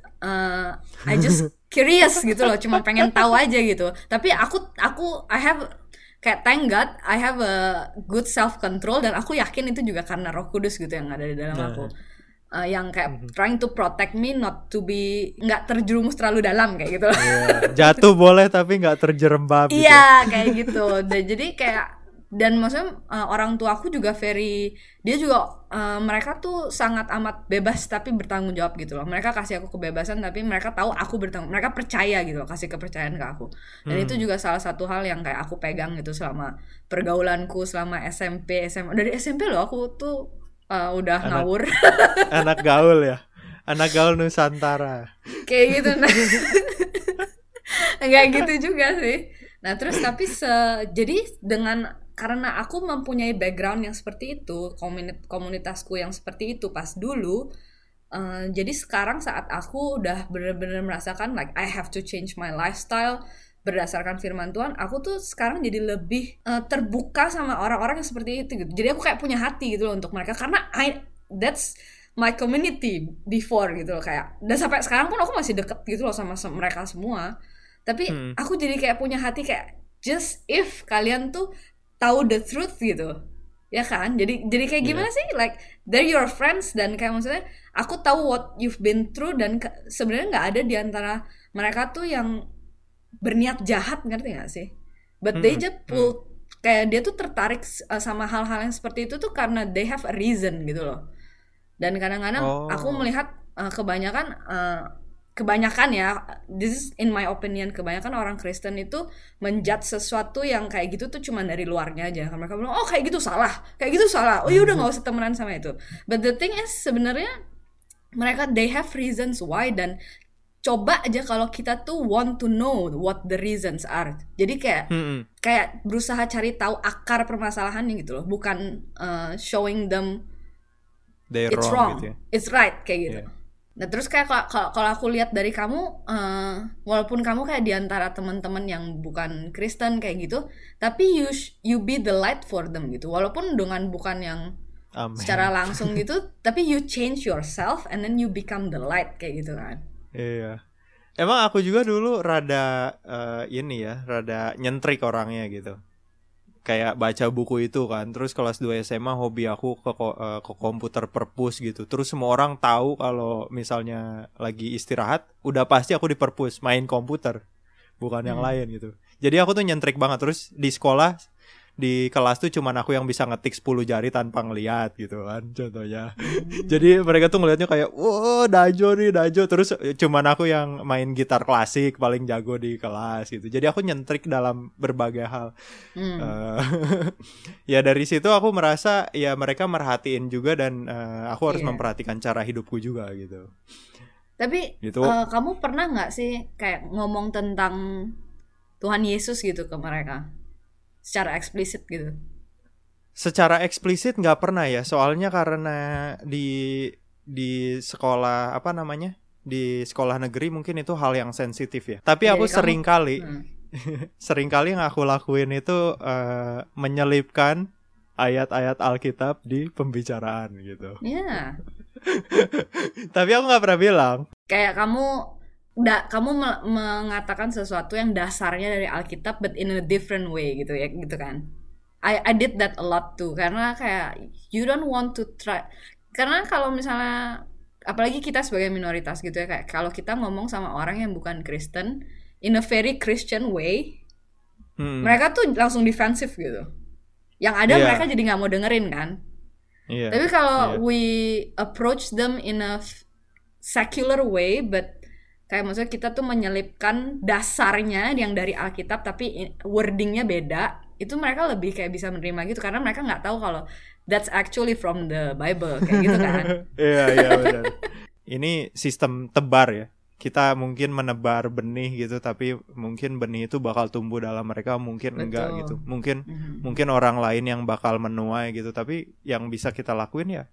I just curious gitu loh, cuma pengen tahu aja gitu. Tapi I have kayak thank God I have a good self control, dan aku yakin itu juga karena Roh Kudus gitu yang ada di dalam aku. Yang kayak trying to protect me not to be, nggak terjerumus terlalu dalam kayak gitu. Yeah. Jatuh boleh tapi nggak terjerembab. Iya gitu. Yeah, kayak gitu. Dan jadi kayak, dan maksudnya orang tua aku juga mereka tuh sangat amat bebas tapi bertanggung jawab gitu loh. Mereka kasih aku kebebasan tapi mereka tahu aku bertanggung, mereka percaya gitu loh, kasih kepercayaan ke aku. Dan itu juga salah satu hal yang kayak aku pegang gitu selama pergaulanku selama SMP, SMA. Dari SMP loh aku tuh udah ngawur. Anak gaul ya, anak gaul Nusantara kayak gitu. Nah, nggak gitu juga sih. Nah terus tapi jadi dengan karena aku mempunyai background yang seperti itu, komunitasku yang seperti itu pas dulu, jadi sekarang saat aku udah benar-benar merasakan like I have to change my lifestyle berdasarkan firman Tuhan, aku tuh sekarang jadi lebih terbuka sama orang-orang yang seperti itu gitu. Jadi aku kayak punya hati gitu loh untuk mereka, karena that's my community before gitu loh kayak. Dan sampai sekarang pun aku masih deket gitu loh sama mereka semua. Tapi aku jadi kayak punya hati kayak just if kalian tuh tahu the truth gitu. Ya kan? Jadi kayak gimana sih? Like they're your friends, dan kayak maksudnya aku tahu what you've been through, dan sebenarnya enggak ada di antara mereka tuh yang berniat jahat, ngerti gak sih? But they just pull, kayak dia tuh tertarik sama hal-hal yang seperti itu tuh karena they have a reason gitu loh. Dan kadang-kadang aku melihat kebanyakan ya, this is in my opinion, kebanyakan orang Kristen itu menjudge sesuatu yang kayak gitu tuh cuma dari luarnya aja. Mereka bilang, oh kayak gitu salah, oh yaudah gak usah temenan sama itu. But the thing is sebenarnya mereka they have reasons why, dan coba aja kalau kita tuh want to know what the reasons are. Jadi kayak kayak berusaha cari tahu akar permasalahannya gitu loh, bukan showing them they're it's wrong gitu ya. It's right kayak gitu. Yeah. Nah terus kayak kalau aku lihat dari kamu, walaupun kamu kayak diantara teman-teman yang bukan Kristen kayak gitu, tapi you be the light for them gitu, walaupun dengan bukan yang secara langsung gitu, tapi you change yourself and then you become the light kayak gitu kan. Iya, emang aku juga dulu rada nyentrik orangnya gitu. Kayak baca buku itu kan, terus kelas 2 SMA hobi aku ke komputer perpus gitu. Terus semua orang tahu kalau misalnya lagi istirahat, udah pasti aku di perpus, main komputer, bukan yang lain gitu. Jadi aku tuh nyentrik banget, terus di sekolah, di kelas tuh cuman aku yang bisa ngetik 10 jari tanpa ngelihat gitu kan contohnya. Jadi mereka tuh ngelihatnya kayak wow Dajo, terus cuman aku yang main gitar klasik paling jago di kelas gitu. Jadi aku nyentrik dalam berbagai hal. Ya dari situ aku merasa ya mereka merhatiin juga, dan aku harus memperhatikan cara hidupku juga gitu. Tapi gitu. Kamu pernah gak sih kayak ngomong tentang Tuhan Yesus gitu ke mereka? Secara eksplisit gitu. Secara eksplisit nggak pernah ya, soalnya karena di sekolah di sekolah negeri mungkin itu hal yang sensitif ya. Tapi aku seringkali yang aku lakuin itu menyelipkan ayat-ayat Alkitab di pembicaraan gitu. Iya. Yeah. Tapi aku nggak pernah bilang. Kayak kamu mengatakan sesuatu yang dasarnya dari Alkitab but in a different way gitu ya, gitu kan. I did that a lot too, karena kayak you don't want to try, karena kalau misalnya apalagi kita sebagai minoritas gitu ya, kayak kalau kita ngomong sama orang yang bukan Kristen in a very Christian way, Mereka tuh langsung defensif gitu. Yang ada mereka jadi nggak mau dengerin kan. Tapi kalau we approach them in a secular way, but kayak maksudnya kita tuh menyelipkan dasarnya yang dari Alkitab tapi wordingnya beda, itu mereka lebih kayak bisa menerima gitu karena mereka nggak tahu kalau that's actually from the Bible kayak gitu kan. Iya benar. Ini sistem tebar ya. Kita mungkin menebar benih gitu, tapi mungkin benih itu bakal tumbuh dalam mereka, mungkin enggak gitu. Mungkin orang lain yang bakal menuai gitu, tapi yang bisa kita lakuin ya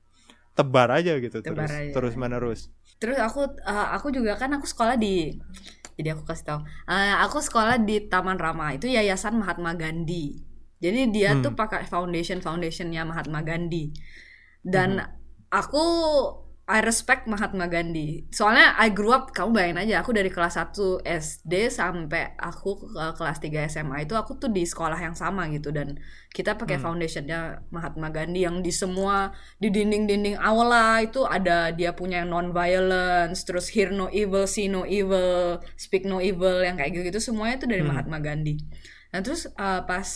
tebar aja gitu, terus menerus. Terus aku juga kan aku sekolah di, jadi aku kasih tahu, aku sekolah di Taman Rama, itu yayasan Mahatma Gandhi. Jadi dia tuh pakai foundationnya Mahatma Gandhi. Dan aku I respect Mahatma Gandhi. Soalnya I grew up, kamu bayangin aja, aku dari kelas 1 SD sampai aku kelas 3 SMA itu aku tuh di sekolah yang sama gitu, dan kita pakai foundationnya Mahatma Gandhi yang di semua, di dinding-dinding aula itu ada dia punya yang non-violence, terus hear no evil, see no evil, speak no evil, yang kayak gitu-gitu semuanya itu dari Mahatma Gandhi. Nah terus pas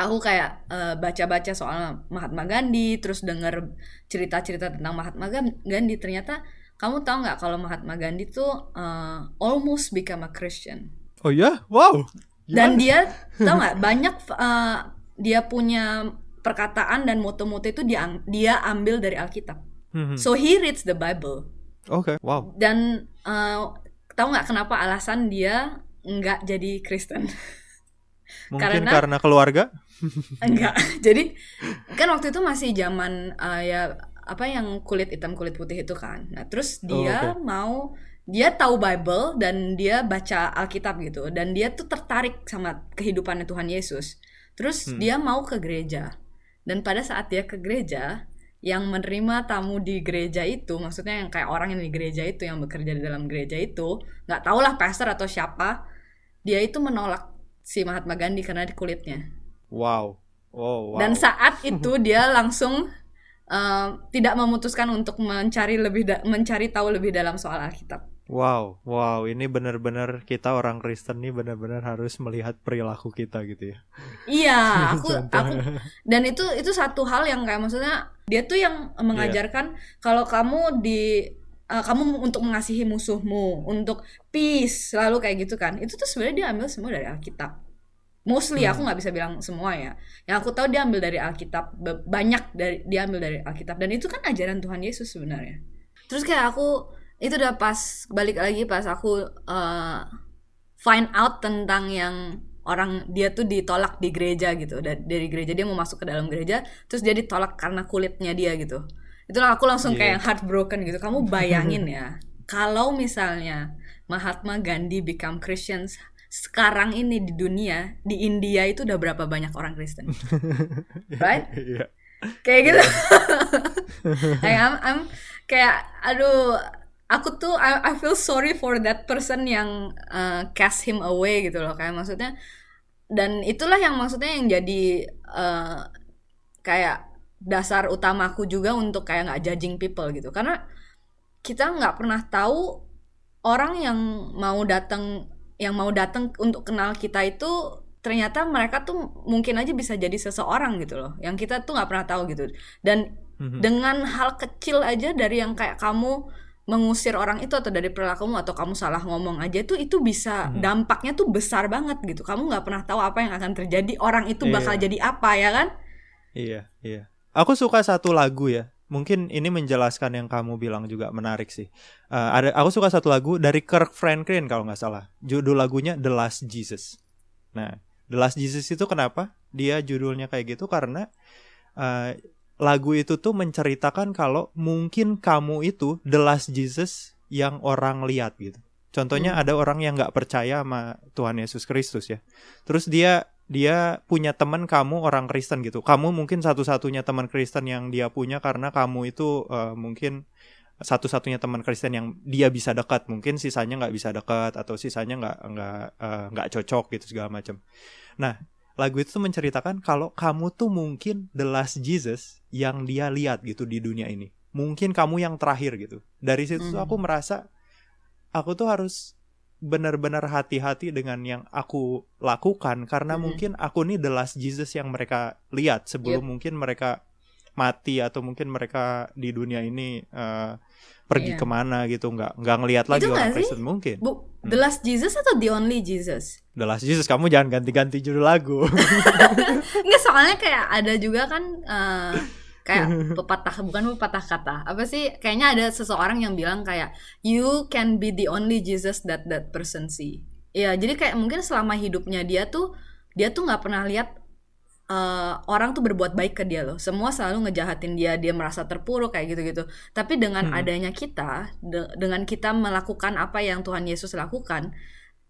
aku kayak baca-baca soal Mahatma Gandhi, terus denger cerita-cerita tentang Mahatma Gandhi, ternyata kamu tahu nggak kalau Mahatma Gandhi tuh almost become a Christian. Oh ya, wow. Dan dia tahu nggak banyak dia punya perkataan dan moto-moto itu dia ambil dari Alkitab. So he reads the Bible. Oke, wow. Dan tahu nggak kenapa alasan dia nggak jadi Kristen? Mungkin karena keluarga? Enggak. Jadi kan waktu itu masih zaman yang kulit hitam kulit putih itu kan. Nah, terus dia dia tahu Bible dan dia baca Alkitab gitu, dan dia tuh tertarik sama kehidupannya Tuhan Yesus. Terus dia mau ke gereja. Dan pada saat dia ke gereja, yang menerima tamu di gereja itu, maksudnya yang kayak orang yang di gereja itu, yang bekerja di dalam gereja itu, enggak tahulah pastor atau siapa, dia itu menolak si Mahatma Gandhi karena di kulitnya. Wow. Oh, wow. Dan saat itu dia langsung tidak memutuskan untuk mencari tahu lebih dalam soal Alkitab. Wow, ini benar-benar kita orang Kristen nih benar-benar harus melihat perilaku kita gitu ya. Iya, aku dan itu satu hal yang kayak maksudnya dia tuh yang mengajarkan kalau kamu kamu untuk mengasihi musuhmu, untuk peace, lalu kayak gitu kan. Itu tuh sebenarnya dia ambil semua dari Alkitab. Mostly aku nggak bisa bilang semua ya. Yang aku tahu dia ambil dari Alkitab, dia ambil dari Alkitab. Dan itu kan ajaran Tuhan Yesus sebenarnya. Terus kayak aku itu udah balik lagi pas aku find out tentang yang orang dia tuh ditolak di gereja gitu. Dari gereja dia mau masuk ke dalam gereja, terus dia ditolak karena kulitnya dia gitu. Itulah aku langsung kayak heartbroken gitu. Kamu bayangin ya, kalau misalnya Mahatma Gandhi become Christian sekarang ini di dunia, di India itu udah berapa banyak orang Kristen, right? Kayak gitu. Kayak I'm kayak aduh, aku tuh I feel sorry for that person yang cast him away gitu loh. Kayak maksudnya, dan itulah yang maksudnya yang jadi kayak dasar utamaku juga untuk kayak nggak judging people gitu, karena kita nggak pernah tahu orang yang mau datang untuk kenal kita itu ternyata mereka tuh mungkin aja bisa jadi seseorang gitu loh, yang kita tuh nggak pernah tahu gitu. Dan dengan hal kecil aja dari yang kayak kamu mengusir orang itu atau dari perilakumu atau kamu salah ngomong aja itu bisa dampaknya tuh besar banget gitu. Kamu nggak pernah tahu apa yang akan terjadi, orang itu bakal jadi apa, ya kan? Iya. Aku suka satu lagu ya. Mungkin ini menjelaskan yang kamu bilang juga menarik sih. Aku suka satu lagu dari Kirk Franklin kalau nggak salah. Judul lagunya The Last Jesus. Nah, The Last Jesus itu kenapa dia judulnya kayak gitu? Karena lagu itu tuh menceritakan kalau mungkin kamu itu The Last Jesus yang orang lihat gitu. Contohnya ada orang yang nggak percaya sama Tuhan Yesus Kristus ya. Terus dia punya teman kamu orang Kristen gitu. Kamu mungkin satu-satunya teman Kristen yang dia punya karena kamu itu mungkin satu-satunya teman Kristen yang dia bisa dekat. Mungkin sisanya nggak bisa dekat atau sisanya nggak cocok gitu segala macam. Nah, lagu itu menceritakan kalau kamu tuh mungkin the last Jesus yang dia lihat gitu di dunia ini. Mungkin kamu yang terakhir gitu. Dari situ aku merasa aku tuh harus benar-benar hati-hati dengan yang aku lakukan, karena mungkin aku nih the last Jesus yang mereka lihat sebelum mungkin mereka mati atau mungkin mereka di dunia ini pergi kemana gitu, nggak ngelihat lagi itu orang Kristen mungkin. The Last Jesus atau The Only Jesus? The Last Jesus, kamu jangan ganti-ganti judul lagu. Nggak, soalnya kayak ada juga kan kayak bukan pepatah kata. Apa sih? Kayaknya ada seseorang yang bilang kayak you can be the only Jesus that person see. Ya, jadi kayak mungkin selama hidupnya dia tuh nggak pernah lihat orang tuh berbuat baik ke dia loh. Semua selalu ngejahatin dia merasa terpuruk kayak gitu-gitu. Tapi dengan adanya kita, dengan kita melakukan apa yang Tuhan Yesus lakukan,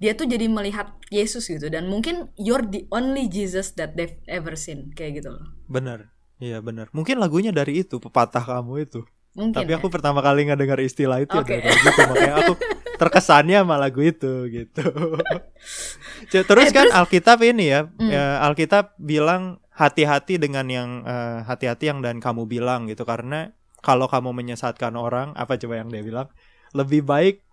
dia tuh jadi melihat Yesus gitu. Dan mungkin you're the only Jesus that they've ever seen, kayak gitu loh. Benar, iya benar. Mungkin lagunya dari itu, pepatah kamu itu. Mungkin, tapi aku pertama kali ngedengar istilah itu dari gitu, makanya aku terkesannya sama lagu itu gitu. Terus kan Alkitab ini ya, Alkitab bilang hati-hati dengan yang hati-hati yang dan kamu bilang gitu, karena kalau kamu menyesatkan orang, apa coba yang dia bilang, lebih baik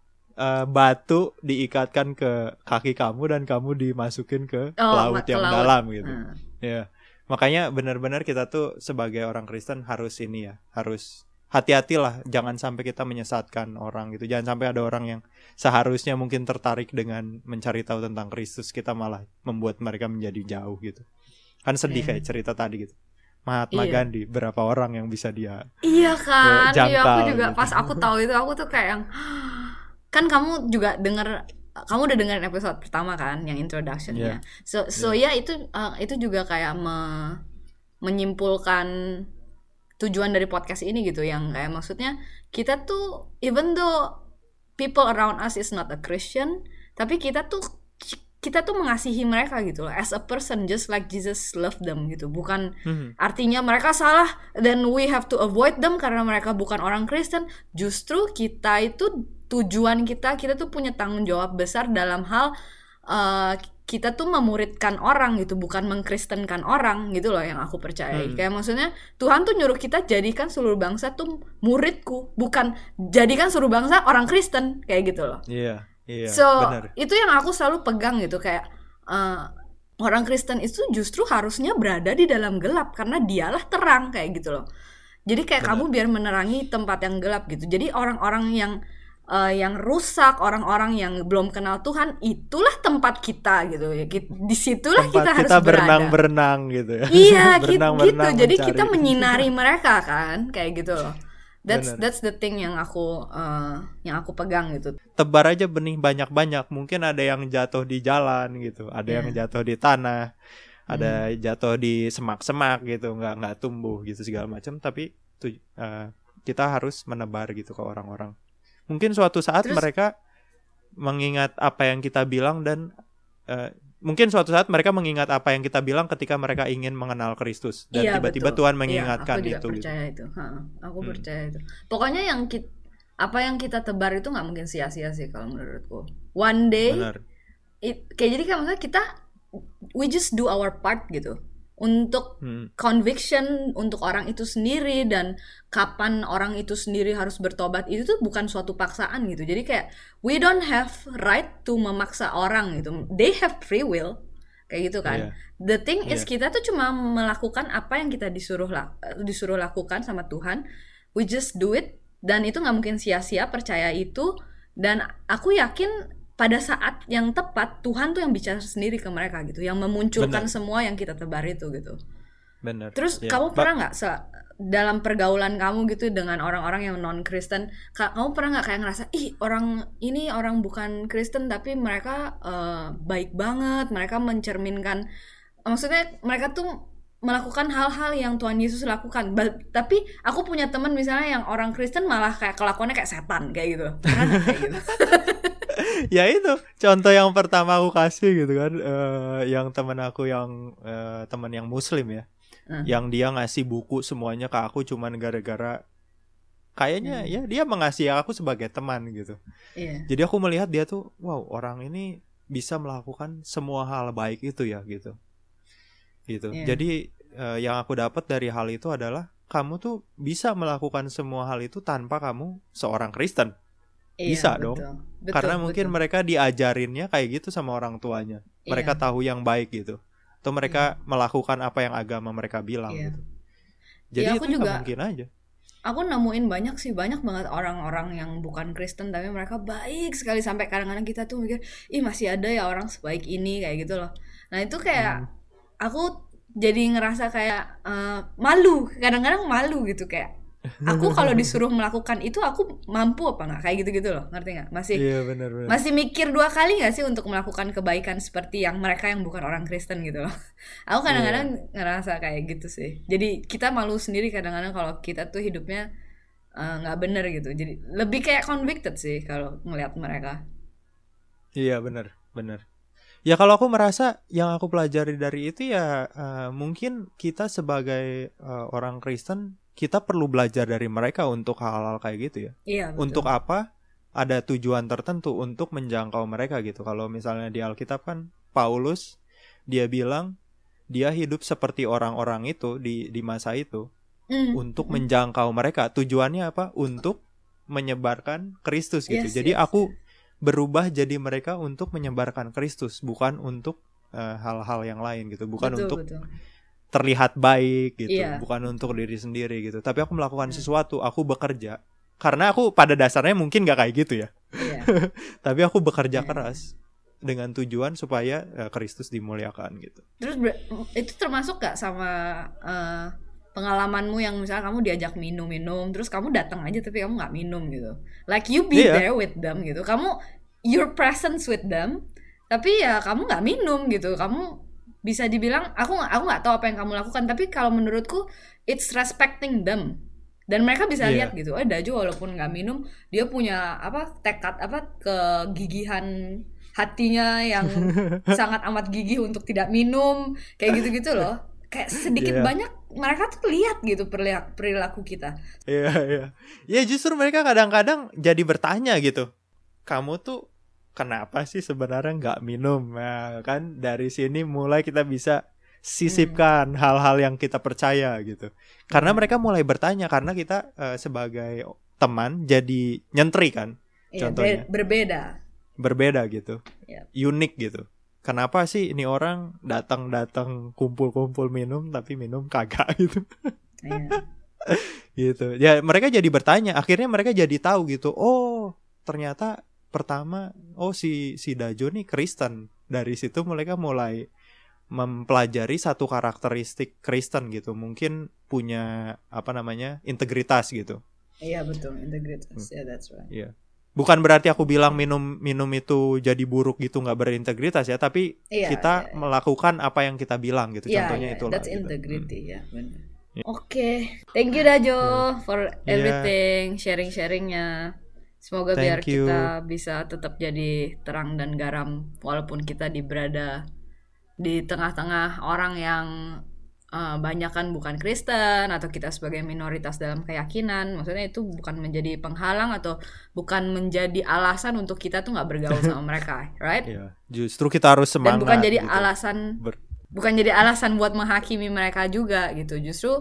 batu diikatkan ke kaki kamu dan kamu dimasukin ke laut yang dalam gitu. Ya, makanya benar-benar kita tuh sebagai orang Kristen harus ini ya, harus hati-hatilah, jangan sampai kita menyesatkan orang gitu. Jangan sampai ada orang yang seharusnya mungkin tertarik dengan mencari tahu tentang Kristus, kita malah membuat mereka menjadi jauh gitu. Kan sedih kayak cerita tadi gitu. Mahatma Gandhi, berapa orang yang bisa dia jangkau. Iya, aku juga gitu. Pas aku tahu itu aku tuh kayak yang kan kamu juga dengar, kamu udah dengerin episode pertama kan yang introduction-nya. So, itu juga kayak menyimpulkan tujuan dari podcast ini gitu, yang kayak maksudnya kita tuh even though people around us is not a Christian, tapi kita tuh mengasihi mereka gitu loh, as a person just like Jesus loved them gitu. Bukan artinya mereka salah then we have to avoid them karena mereka bukan orang Kristen. Justru kita itu tujuan kita tuh punya tanggung jawab besar dalam hal kita tuh memuridkan orang gitu, bukan mengkristenkan orang gitu loh, yang aku percayai. Kayak maksudnya Tuhan tuh nyuruh kita jadikan seluruh bangsa tuh muridku, bukan jadikan seluruh bangsa orang Kristen kayak gitu loh. Iya. So bener. Itu yang aku selalu pegang gitu, kayak orang Kristen itu justru harusnya berada di dalam gelap karena dialah terang kayak gitu loh. Jadi kayak kamu biar menerangi tempat yang gelap gitu. Jadi orang-orang yang rusak, orang-orang yang belum kenal Tuhan, itulah tempat kita gitu. Disitulah kita harus berada. Tempat kita berenang-berenang gitu ya. Iya, berenang-berenang gitu. Jadi kita menyinari mereka kan, kayak gitu loh. That's the thing yang aku pegang gitu. Tebar aja benih banyak-banyak. Mungkin ada yang jatuh di jalan gitu, ada yang jatuh di tanah, ada jatuh di semak-semak gitu, nggak tumbuh gitu segala macam. Tapi kita harus menebar gitu ke orang-orang. Mungkin suatu saat mereka mengingat apa yang kita bilang dan mungkin suatu saat mereka mengingat apa yang kita bilang ketika mereka ingin mengenal Kristus dan tiba-tiba betul. Tuhan mengingatkan itu. Iya, aku juga percaya itu. Aku percaya itu. Pokoknya apa yang kita tebar itu nggak mungkin sia-sia sih kalau menurutku. One day, kayak jadi kan maksudnya kita we just do our part gitu. Untuk conviction untuk orang itu sendiri dan kapan orang itu sendiri harus bertobat itu tuh bukan suatu paksaan gitu. Jadi kayak we don't have right to memaksa orang gitu. They have free will kayak gitu kan. The thing is kita tuh cuma melakukan apa yang kita disuruh lakukan sama Tuhan. We just do it dan itu nggak mungkin sia-sia, percaya itu. Dan aku yakin pada saat yang tepat Tuhan tuh yang bicara sendiri ke mereka gitu, yang memunculkan semua yang kita tebar itu gitu. Benar. Terus kamu pernah nggak dalam pergaulan kamu gitu dengan orang-orang yang non Kristen, kamu pernah nggak kayak ngerasa orang bukan Kristen tapi mereka baik banget, mereka mencerminkan, maksudnya mereka tuh melakukan hal-hal yang Tuhan Yesus lakukan. Tapi aku punya teman misalnya yang orang Kristen malah kayak kelakuannya kayak setan kayak gitu. Pernah kayak gitu? Ya itu contoh yang pertama aku kasih gitu kan, yang teman aku yang teman yang Muslim ya, yang dia ngasih buku semuanya ke aku cuman gara-gara kayaknya ya dia mengasihi aku sebagai teman gitu. Jadi aku melihat dia tuh, wow, orang ini bisa melakukan semua hal baik itu ya gitu. Jadi yang aku dapat dari hal itu adalah kamu tuh bisa melakukan semua hal itu tanpa kamu seorang Kristen. Iya, bisa betul. Dong betul, karena betul. Mungkin mereka diajarinnya kayak gitu sama orang tuanya. Mereka iya. tahu yang baik gitu. Atau mereka iya. melakukan apa yang agama mereka bilang iya. gitu. Jadi ya, itu juga mungkin aja. Aku nemuin banyak sih, banyak banget orang-orang yang bukan Kristen tapi mereka baik sekali, sampai kadang-kadang kita tuh mikir, ih masih ada ya orang sebaik ini kayak gitu loh. Nah itu kayak aku jadi ngerasa kayak malu, kadang-kadang malu gitu kayak. Aku kalau disuruh melakukan itu aku mampu apa nggak, kayak gitu-gitu loh, ngerti nggak? Masih iya, bener. Masih mikir dua kali nggak sih untuk melakukan kebaikan seperti yang mereka yang bukan orang Kristen gitu loh. Aku kadang-kadang ngerasa kayak gitu sih. Jadi kita malu sendiri kadang-kadang kalau kita tuh hidupnya nggak bener gitu. Jadi lebih kayak convicted sih kalau ngelihat mereka. Iya bener. Ya kalau aku merasa yang aku pelajari dari itu ya mungkin kita sebagai orang Kristen, kita perlu belajar dari mereka untuk hal-hal kayak gitu ya. Iya, betul. Untuk apa? Ada tujuan tertentu untuk menjangkau mereka gitu. Kalau misalnya di Alkitab kan Paulus, dia bilang dia hidup seperti orang-orang itu di masa itu untuk menjangkau mereka. Tujuannya apa? Untuk menyebarkan Kristus gitu. Yes, jadi aku berubah jadi mereka untuk menyebarkan Kristus, bukan untuk hal-hal yang lain gitu, bukan betul, untuk terlihat baik gitu, bukan untuk diri sendiri gitu. Tapi aku melakukan sesuatu, aku bekerja. Karena aku pada dasarnya mungkin gak kayak gitu ya. Tapi aku bekerja keras dengan tujuan supaya Kristus dimuliakan gitu. Terus itu termasuk gak sama pengalamanmu yang misalnya kamu diajak minum-minum, terus kamu datang aja tapi kamu gak minum gitu. Like you be there with them gitu. Kamu, your presence with them, tapi ya kamu gak minum gitu. Kamu bisa dibilang aku nggak tahu apa yang kamu lakukan, tapi kalau menurutku it's respecting them, dan mereka bisa lihat gitu. Dajo walaupun nggak minum, dia punya apa tekad, apa kegigihan hatinya yang sangat amat gigih untuk tidak minum, kayak gitu-gitu loh. Kayak sedikit banyak mereka tuh lihat gitu perilaku kita. Iya, justru mereka kadang-kadang jadi bertanya gitu, kamu tuh kenapa sih sebenarnya nggak minum? Nah, kan dari sini mulai kita bisa sisipkan hal-hal yang kita percaya gitu. Karena mereka mulai bertanya, karena kita sebagai teman jadi nyentri kan, contohnya. Berbeda gitu, unik gitu. Kenapa sih ini orang datang-datang kumpul-kumpul minum tapi minum kagak gitu? Gitu. Ya mereka jadi bertanya. Akhirnya mereka jadi tahu gitu. Oh ternyata pertama, si Dajo nih Kristen. Dari situ mereka mulai mempelajari satu karakteristik Kristen gitu. Mungkin punya integritas gitu. Iya betul, integritas. Yeah, that's right. Iya. Bukan berarti aku bilang minum itu jadi buruk gitu, nggak berintegritas ya, tapi kita melakukan apa yang kita bilang gitu. Yeah, contohnya itulah. That's gitu. Integrity ya, benar. Yeah. Oke. Thank you Dajo for everything, sharing-sharingnya. Semoga biar kita bisa tetap jadi terang dan garam walaupun kita berada di tengah-tengah orang yang banyakan bukan Kristen, atau kita sebagai minoritas dalam keyakinan. Maksudnya itu bukan menjadi penghalang atau bukan menjadi alasan untuk kita tuh gak bergaul sama mereka, right? Yeah. Justru kita harus semangat. Dan bukan jadi alasan bukan jadi alasan buat menghakimi mereka juga gitu. Justru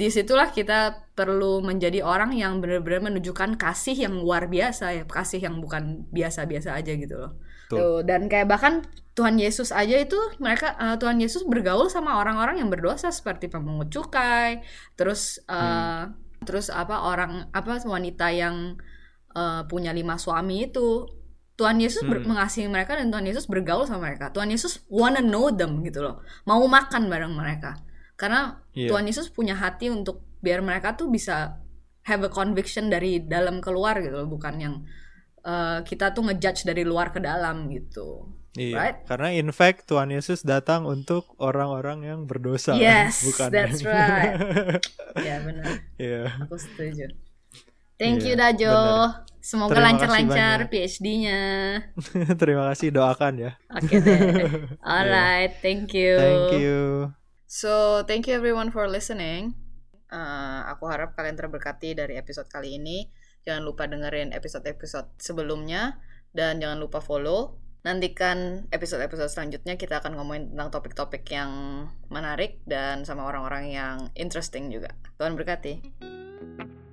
disitulah kita perlu menjadi orang yang benar-benar menunjukkan kasih yang luar biasa ya, kasih yang bukan biasa-biasa aja gitu loh. Tuh. Dan kayak bahkan Tuhan Yesus aja itu Tuhan Yesus bergaul sama orang-orang yang berdosa seperti pemungut cukai, terus wanita yang punya 5 suami itu. Tuhan Yesus mengasihi mereka dan Tuhan Yesus bergaul sama mereka. Tuhan Yesus wanna know them gitu loh. Mau makan bareng mereka. Karena Tuhan Yesus punya hati untuk biar mereka tuh bisa have a conviction dari dalam keluar gitu loh. Bukan yang kita tuh ngejudge dari luar ke dalam gitu. Iya, right? Karena in fact Tuhan Yesus datang untuk orang-orang yang berdosa. Yes, bukan that's right. Ya benar. Yeah. Aku setuju. Thank you Dajo. Bener. Semoga lancar-lancar PhD-nya. Terima kasih, doakan ya. Oke deh. Alright, thank you. Thank you. So, thank you everyone for listening. Aku harap kalian terberkati dari episode kali ini. Jangan lupa dengerin episode-episode sebelumnya dan jangan lupa follow. Nantikan episode-episode selanjutnya, kita akan ngomongin tentang topik-topik yang menarik dan sama orang-orang yang interesting juga. Tuhan berkati.